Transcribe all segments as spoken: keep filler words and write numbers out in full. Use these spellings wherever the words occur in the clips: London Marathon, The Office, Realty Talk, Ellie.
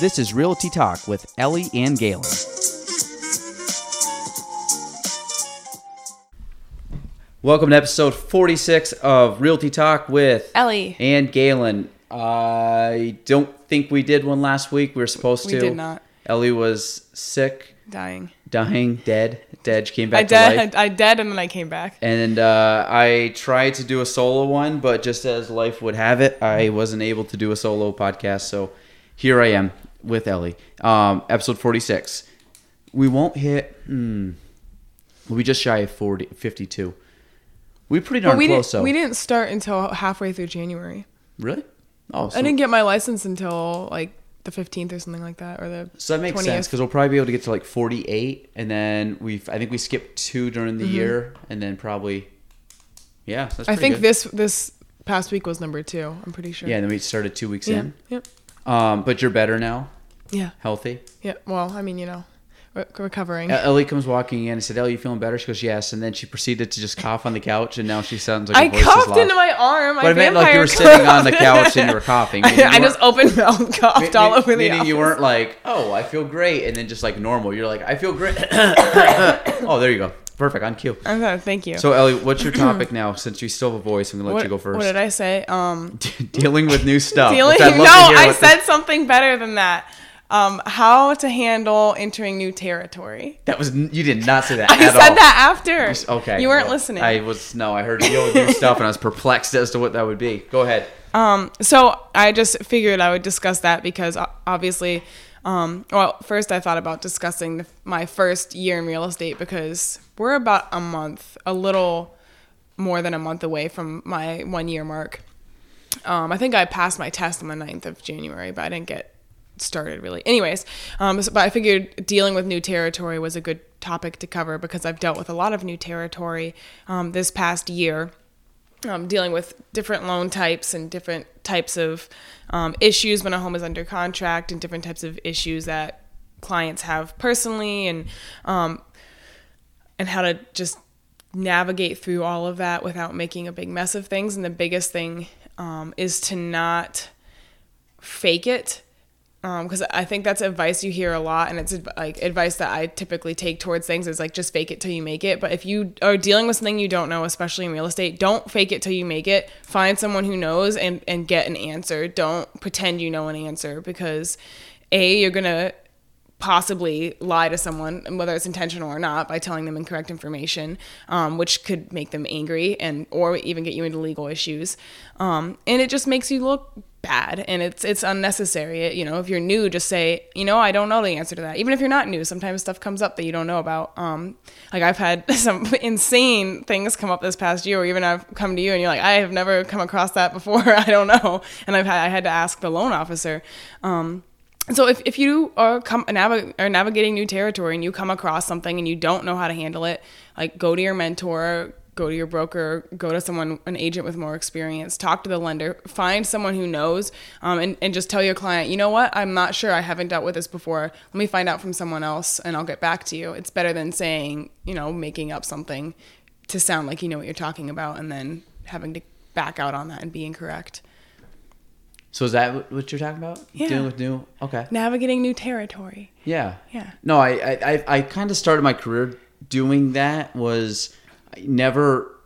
This is Realty Talk with Ellie and Galen. Welcome to episode forty-six of Realty Talk with Ellie and Galen. I don't think we did one last week. We were supposed we to. We did not. Ellie was sick. Dying. Dying. Dead. Dead. She came back I to dead, life. I, I dead and then I came back. And uh, I tried to do a solo one, but just as life would have it, I wasn't able to do a solo podcast, so... Here I am with Ellie. Um, episode forty-six. We won't hit... Hmm, we'll be just shy of forty, fifty-two. We pretty darn well, we close, though. So. We didn't start until halfway through January. Really? Oh, so I didn't get my license until like the fifteenth or something like that. Or the So that makes twentieth. Sense, because we'll probably be able to get to like forty-eight. And then we I think we skipped two during the mm-hmm. year. And then probably... Yeah, that's pretty I think good. this this past week was number two, I'm pretty sure. Yeah, and then we started two weeks yeah. in. Yep. Um, but you're better now? Yeah. Healthy? Yeah. Well, I mean, you know, re- recovering. Ellie comes walking in and said, Ellie, you feeling better? She goes, yes. And then she proceeded to just cough on the couch, and now she sounds like I a voice is loud. I coughed into my arm. But I meant like you were sitting on the couch and you were coughing. I, you I just opened mouth and coughed me, all me, over the meaning office. You weren't like, oh, I feel great. And then just like normal. You're like, I feel great. Oh, there you go. Perfect. On cue. Okay, thank you. So, Ellie, what's your topic now? Since you still have a voice, I'm going to let what, you go first. What did I say? Um, Dealing with new stuff. Dealing, no, I said this. Something better than that. Um, how to handle entering new territory. That was You did not say that I at all. I said that after. Just, okay. You weren't well, listening. I was, no, I heard deal with new stuff, and I was perplexed as to what that would be. Go ahead. Um, so, I just figured I would discuss that because, obviously, um, well, first I thought about discussing the, my first year in real estate because... We're about a month, a little more than a month away from my one-year mark. Um, I think I passed my test on the ninth of January, but I didn't get started really. Anyways, um, so, but I figured dealing with new territory was a good topic to cover because I've dealt with a lot of new territory um, this past year, um, dealing with different loan types and different types of um, issues when a home is under contract and different types of issues that clients have personally and um and how to just navigate through all of that without making a big mess of things. And the biggest thing um, is to not fake it. Because um, I think that's advice you hear a lot. And it's like advice that I typically take towards things is like, just fake it till you make it. But if you are dealing with something you don't know, especially in real estate, don't fake it till you make it. Find someone who knows and, and get an answer. Don't pretend you know an answer because A, you're going to possibly lie to someone, whether it's intentional or not, by telling them incorrect information, um, which could make them angry and or even get you into legal issues. Um, and it just makes you look bad, and it's it's unnecessary. It, you know, if you're new, just say, you know, I don't know the answer to that. Even if you're not new, sometimes stuff comes up that you don't know about. Um, like I've had some insane things come up this past year, or even I've come to you and you're like, I have never come across that before. I don't know, and I've had I had to ask the loan officer. Um, So if, if you are, com- nav- are navigating new territory and you come across something and you don't know how to handle it, like go to your mentor, go to your broker, go to someone, an agent with more experience, talk to the lender, find someone who knows, um, and, and just tell your client, you know what, I'm not sure, I haven't dealt with this before, let me find out from someone else and I'll get back to you. It's better than saying, you know, making up something to sound like you know what you're talking about and then having to back out on that and be incorrect. So is that what you're talking about? Yeah. Dealing with new, okay. Navigating new territory. Yeah. Yeah. No, I I, I kind of started my career doing that was never,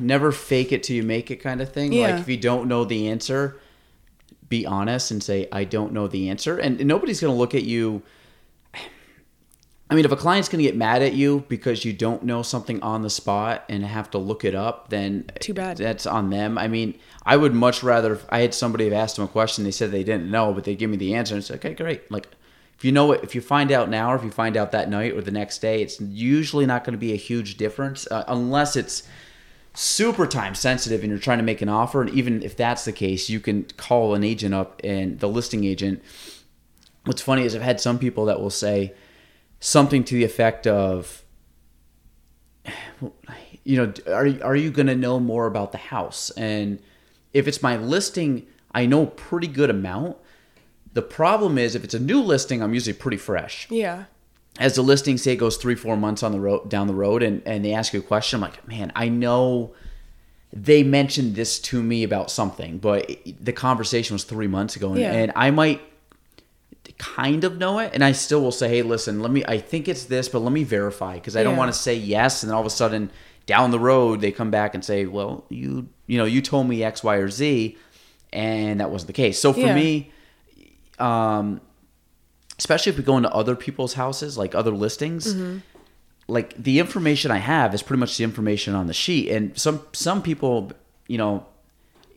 never fake it till you make it kind of thing. Yeah. Like if you don't know the answer, be honest and say, I don't know the answer. And, and nobody's going to look at you. I mean, if a client's going to get mad at you because you don't know something on the spot and have to look it up, then too bad. That's on them. I mean, I would much rather if I had somebody have asked them a question, they said they didn't know, but they give me the answer. And it's like, okay, great. Like, if you know it, if you find out now, or if you find out that night or the next day, it's usually not going to be a huge difference uh, unless it's super time sensitive and you're trying to make an offer. And even if that's the case, you can call an agent up and the listing agent. What's funny is I've had some people that will say, something to the effect of, you know, are are you going to know more about the house? And if it's my listing, I know a pretty good amount. The problem is if it's a new listing, I'm usually pretty fresh. Yeah. As the listing, say, goes three, four months on the road down the road, and, and they ask you a question, I'm like, man, I know they mentioned this to me about something, but it, the conversation was three months ago, and, yeah. and I might kind of know it, and I still will say, hey, listen, let me, I think it's this, but let me verify, because I yeah. don't want to say yes, and then all of a sudden, down the road, they come back and say, well, you you know, you told me X, Y, or Z, and that wasn't the case. So for yeah. me, um, especially if we go into other people's houses, like other listings, mm-hmm. like the information I have is pretty much the information on the sheet. And some, some people, you know,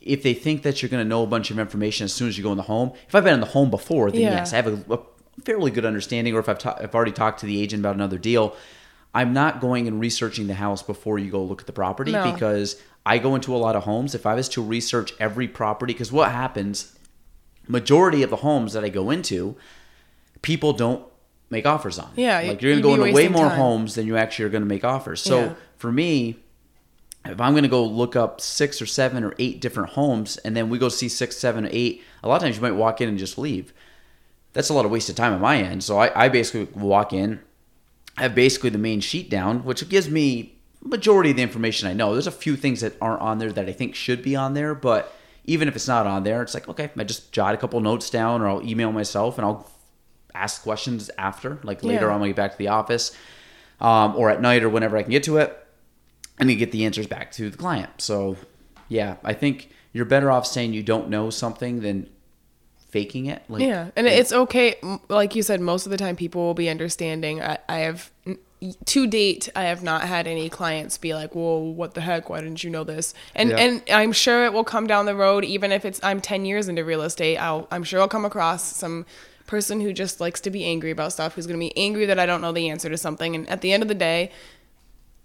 if they think that you're going to know a bunch of information as soon as you go in the home, if I've been in the home before, then yeah. yes, I have a, a fairly good understanding. Or if I've, ta- I've already talked to the agent about another deal, I'm not going and researching the house before you go look at the property no. because I go into a lot of homes. If I was to research every property, because what happens, majority of the homes that I go into, people don't make offers on. Yeah, like you're going to go into way more time. homes than you actually are going to make offers. So yeah. for me, if I'm going to go look up six or seven or eight different homes, and then we go see six, seven, eight, a lot of times you might walk in and just leave. That's a lot of wasted time on my end. So I, I basically walk in, I have basically the main sheet down, which gives me majority of the information I know. There's a few things that aren't on there that I think should be on there, but even if it's not on there, it's like, okay, I just jot a couple notes down, or I'll email myself and I'll ask questions after, like later yeah. on when I get back to the office, um, or at night or whenever I can get to it, and you get the answers back to the client. So yeah, I think you're better off saying you don't know something than faking it. Like, yeah. And it's okay. Like you said, most of the time people will be understanding. I, I have, to date, I have not had any clients be like, well, what the heck? Why didn't you know this? And yeah. and I'm sure it will come down the road. Even if it's, I'm ten years into real estate, I'll, I'm sure I'll come across some person who just likes to be angry about stuff, who's going to be angry that I don't know the answer to something. And at the end of the day,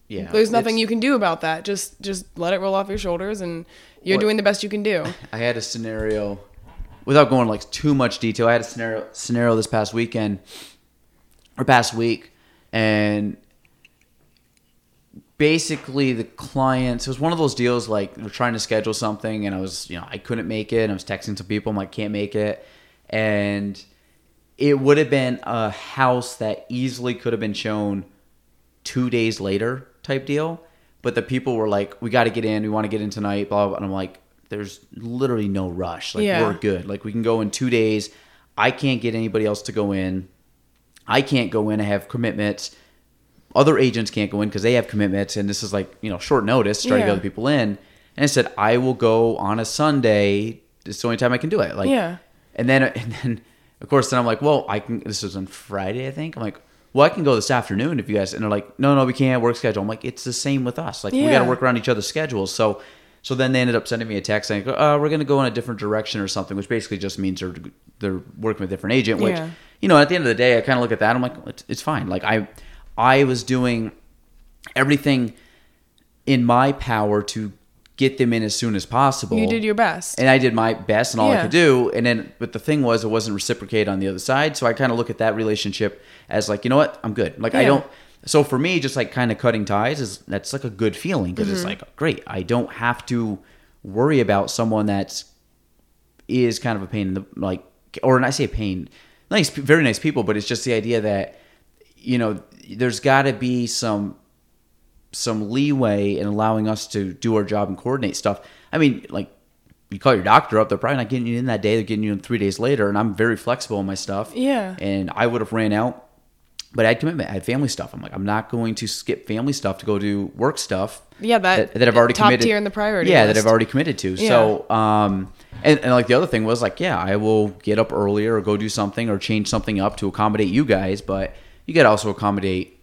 yeah, there's nothing you can do about that. Just just let it roll off your shoulders, and you're what, doing the best you can do. I had a scenario, without going like too much detail, I had a scenario scenario this past weekend, or past week, and basically the clients, it was one of those deals like we're trying to schedule something, and I was, you know, I couldn't make it, and I was texting some people, I'm like, can't make it, and it would have been a house that easily could have been shown two days later type deal. But the people were like, we got to get in. We want to get in tonight. Blah, blah. And I'm like, there's literally no rush. Like, yeah. we're good. Like, we can go in two days. I can't get anybody else to go in. I can't go in. I have commitments. Other agents can't go in because they have commitments. And this is like, you know, short notice trying yeah. to get other people in. And I said, I will go on a Sunday. It's the only time I can do it. Like, yeah. And then, and then, of course, then I'm like, well, I can, this was on Friday, I think. I'm like, well, I can go this afternoon if you guys, and they're like, no, no, we can't, work schedule. I'm like, it's the same with us. Like, yeah. we got to work around each other's schedules. So, so then they ended up sending me a text saying, uh, we're going to go in a different direction or something, which basically just means they're, they're working with a different agent, which, yeah. you know, at the end of the day, I kind of look at that. I'm like, it's, it's fine. Like I, I was doing everything in my power to get them in as soon as possible. You did your best. And I did my best and all yeah. I could do. And then, but the thing was, it wasn't reciprocated on the other side. So I kind of look at that relationship as like, you know what? I'm good. Like yeah. I don't, so for me, just like kind of cutting ties is, that's like a good feeling, because mm-hmm. it's like, great. I don't have to worry about someone that's is kind of a pain in the, like, or and I say pain, nice, very nice people, but it's just the idea that, you know, there's gotta be some, some leeway in allowing us to do our job and coordinate stuff. I mean, like, you call your doctor up, they're probably not getting you in that day, they're getting you in three days later, and I'm very flexible in my stuff. Yeah. And I would have ran out, but I had commitment, I had family stuff. I'm like, I'm not going to skip family stuff to go do work stuff. Yeah, that, that, that I've already top committed. Top tier in the priority Yeah, list. That I've already committed to. Yeah. So, um, and, and like the other thing was like, yeah, I will get up earlier or go do something or change something up to accommodate you guys, but you got to also accommodate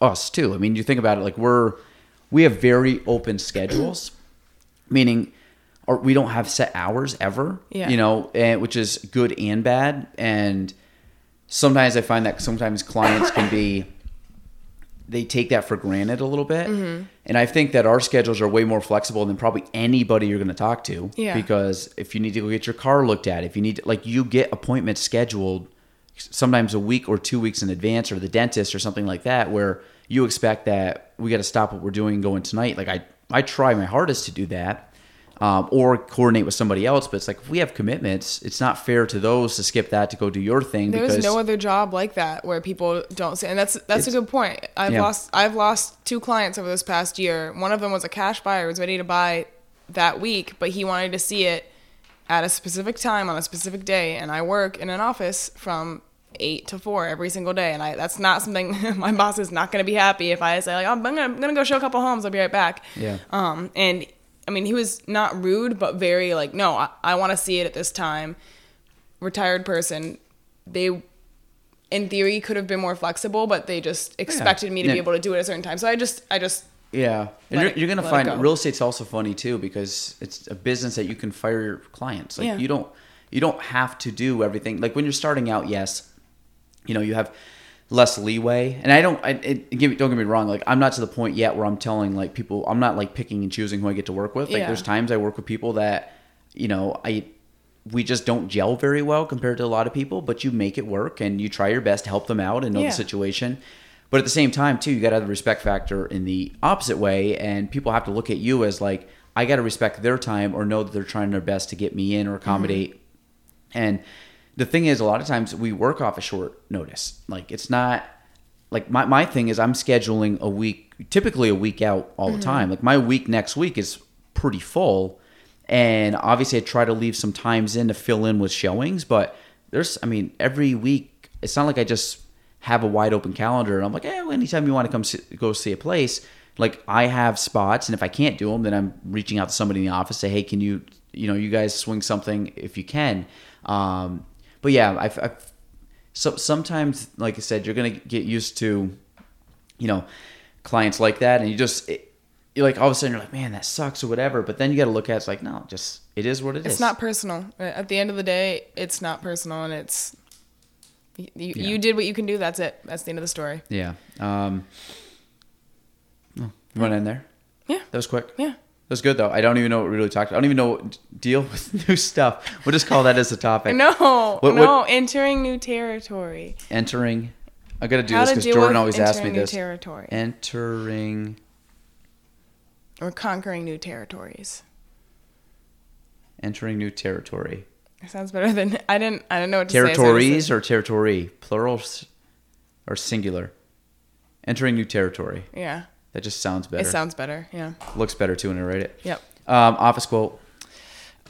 us too. I mean, you think about it, like we're, we have very open schedules, meaning or we don't have set hours ever, yeah. you know, and, which is good and bad. And sometimes I find that sometimes clients can be, they take that for granted a little bit. Mm-hmm. And I think that our schedules are way more flexible than probably anybody you're going to talk to. Yeah. Because if you need to go get your car looked at, if you need to, like you get appointments scheduled sometimes a week or two weeks in advance, or the dentist or something like that, where you expect that we got to stop what we're doing and go in tonight. Like I, I try my hardest to do that, um, or coordinate with somebody else. But it's like, if we have commitments, it's not fair to those to skip that, to go do your thing. There because is no other job like that where people don't say, and that's, that's a good point. I've yeah. lost, I've lost two clients over this past year. One of them was a cash buyer, was ready to buy that week, but he wanted to see it at a specific time on a specific day, and I work in an office from eight to four every single day, and I that's not something my boss is not going to be happy if I say, like, I'm gonna, I'm gonna go show a couple homes, I'll be right back. Yeah. Um, and I mean, he was not rude, but very like, no, I, I want to see it at this time. Retired person, they in theory could have been more flexible, but they just expected yeah. me to yeah. be able to do it at a certain time. So I just, I just. Yeah. And you're, it, you're going to find go. real estate's also funny too, because it's a business that you can fire your clients. Like yeah. you don't, you don't have to do everything. Like when you're starting out, yes, you know, you have less leeway, and I don't, I, it, don't get me wrong. Like I'm not to the point yet where I'm telling like people, I'm not like picking and choosing who I get to work with. Like yeah. there's times I work with people that, you know, I, we just don't gel very well compared to a lot of people, but you make it work and you try your best to help them out and know yeah. the situation. But at the same time too, you got to have the respect factor in the opposite way. And people have to look at you as like, I got to respect their time or know that they're trying their best to get me in or accommodate. Mm-hmm. And the thing is, a lot of times we work off a short notice. Like it's not like my, my thing is I'm scheduling a week, typically a week out all mm-hmm. the time. Like my week next week is pretty full. And obviously I try to leave some times in to fill in with showings, but there's, I mean, every week, it's not like I just have a wide open calendar and I'm like, eh, well, anytime you want to come see, go see a place, like I have spots, and if I can't do them, then I'm reaching out to somebody in the office, say, hey, can you, you know, you guys swing something if you can. Um, but yeah, I've, I've, so sometimes, like I said, you're going to get used to, you know, clients like that, and you just, it, you're like all of a sudden you're like, man, that sucks or whatever. But then you got to look at it, it's like, no, just it is what it it's is. It's not personal. At the end of the day, it's not personal, and it's you, yeah. you did what you can do. That's it. That's the end of the story. Yeah. Um, you want to end there? Yeah. That was quick. Yeah. That was good though. I don't even know what we really talked about. I don't even know what deal with new stuff. We'll just call that as a topic. no, what, no, what, entering new territory. Entering. I got to do How this because Jordan always asks me this. Entering new territory. Entering. Or conquering new territories. Entering new territory. It sounds better than I didn't. I don't know what to territories say. Territories or territory, plural or singular. Entering new territory. Yeah. That just sounds better. It sounds better. Yeah. Looks better too when I write it. Yep. Um, office quote.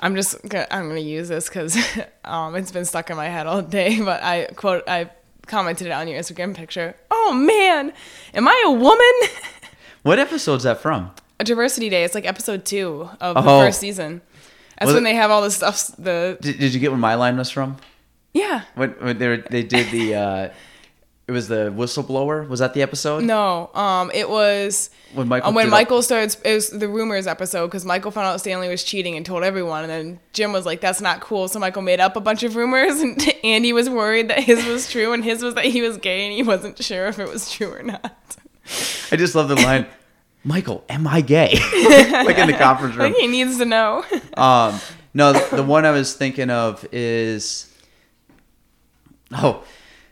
I'm just. Gonna, I'm going to use this because um, it's been stuck in my head all day. But I quote. I commented it on your Instagram picture. Oh man, am I a woman? What episode's that from? Diversity Day. It's like episode two of oh. the first season. That's well, when they have all the stuff. The did, did you get where my line was from? Yeah. When, when they, were, they did the, uh, it was the whistleblower. Was that the episode? No. Um, it was when Michael, um, when Michael that- started. It was the rumors episode because Michael found out Stanley was cheating and told everyone. And then Jim was like, "That's not cool." So Michael made up a bunch of rumors, and Andy was worried that his was true, and his was that he was gay, and he wasn't sure if it was true or not. I just love the line. Michael, am I gay? Like in the conference room. I think he needs to know. um, no, the, the one I was thinking of is... Oh,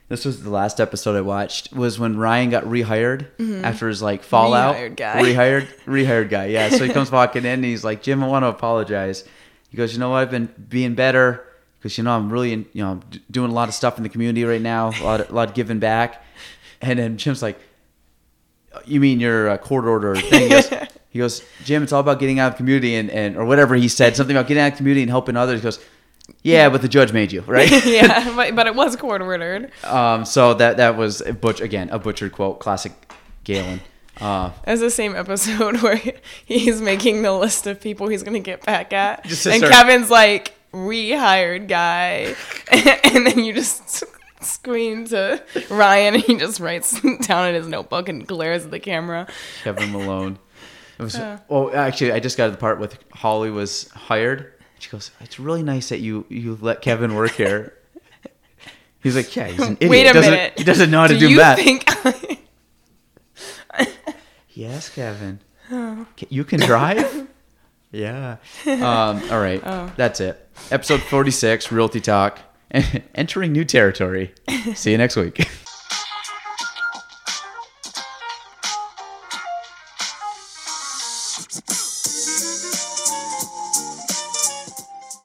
this was the last episode I watched, was when Ryan got rehired mm-hmm. after his like fallout. Rehired guy. Rehired, rehired guy, yeah. So he comes walking in and he's like, Jim, I want to apologize. He goes, you know what, I've been being better because, you know, I'm really, in, you know, d- doing a lot of stuff in the community right now, a lot, a lot of giving back. And then Jim's like, you mean your uh, court order thing? He goes, he goes, Jim, it's all about getting out of the community and, and, or whatever he said, something about getting out of the community and helping others. He goes, yeah, but the judge made you, right? Yeah, but, but it was court ordered. Um, so that, that was, a butch, again, a butchered quote, classic Galen. Uh, it was the same episode where he's making the list of people he's going to get back at. And start. Kevin's like, rehired guy. And then you just... scream to Ryan, and he just writes down in his notebook and glares at the camera. Kevin Malone. It was, uh, oh, actually, I just got to the part with Holly was hired. She goes, "It's really nice that you you let Kevin work here." He's like, "Yeah, he's an idiot. Wait a doesn't, minute. He doesn't know how to do, do you math." Think I... Yes, Kevin. Oh. You can drive. Yeah. Um, all right. Oh. That's it. Episode forty-six, Realty Talk. Entering new territory. See you next week.